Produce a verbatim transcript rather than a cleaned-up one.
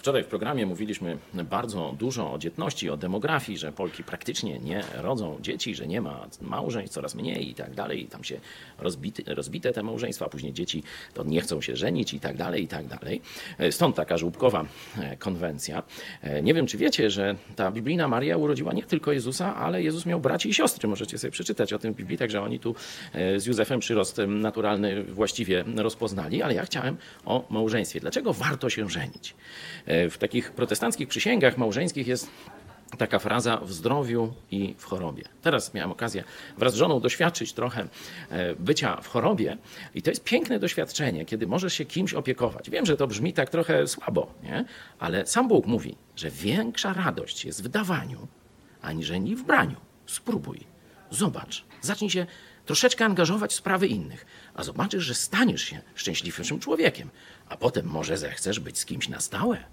Wczoraj w programie mówiliśmy bardzo dużo o dzietności, o demografii, że Polki praktycznie nie rodzą dzieci, że nie ma małżeństw, coraz mniej i tak dalej. Tam się rozbite, rozbite te małżeństwa, a później dzieci to nie chcą się żenić i tak dalej, i tak dalej. Stąd taka żłobkowa konwencja. Nie wiem, czy wiecie, że ta biblijna Maria urodziła nie tylko Jezusa, ale Jezus miał braci i siostry. Możecie sobie przeczytać o tym w Biblii, także oni tu z Józefem przyrost naturalny właściwie rozpoznali, ale ja chciałem o małżeństwie. Dlaczego warto się żenić? W takich protestanckich przysięgach małżeńskich jest taka fraza w zdrowiu i w chorobie. Teraz miałem okazję wraz z żoną doświadczyć trochę bycia w chorobie i to jest piękne doświadczenie, kiedy możesz się kimś opiekować. Wiem, że to brzmi tak trochę słabo, nie? Ale sam Bóg mówi, że większa radość jest w dawaniu, aniżeli w braniu. Spróbuj, zobacz, zacznij się troszeczkę angażować w sprawy innych, a zobaczysz, że staniesz się szczęśliwszym człowiekiem, a potem może zechcesz być z kimś na stałe.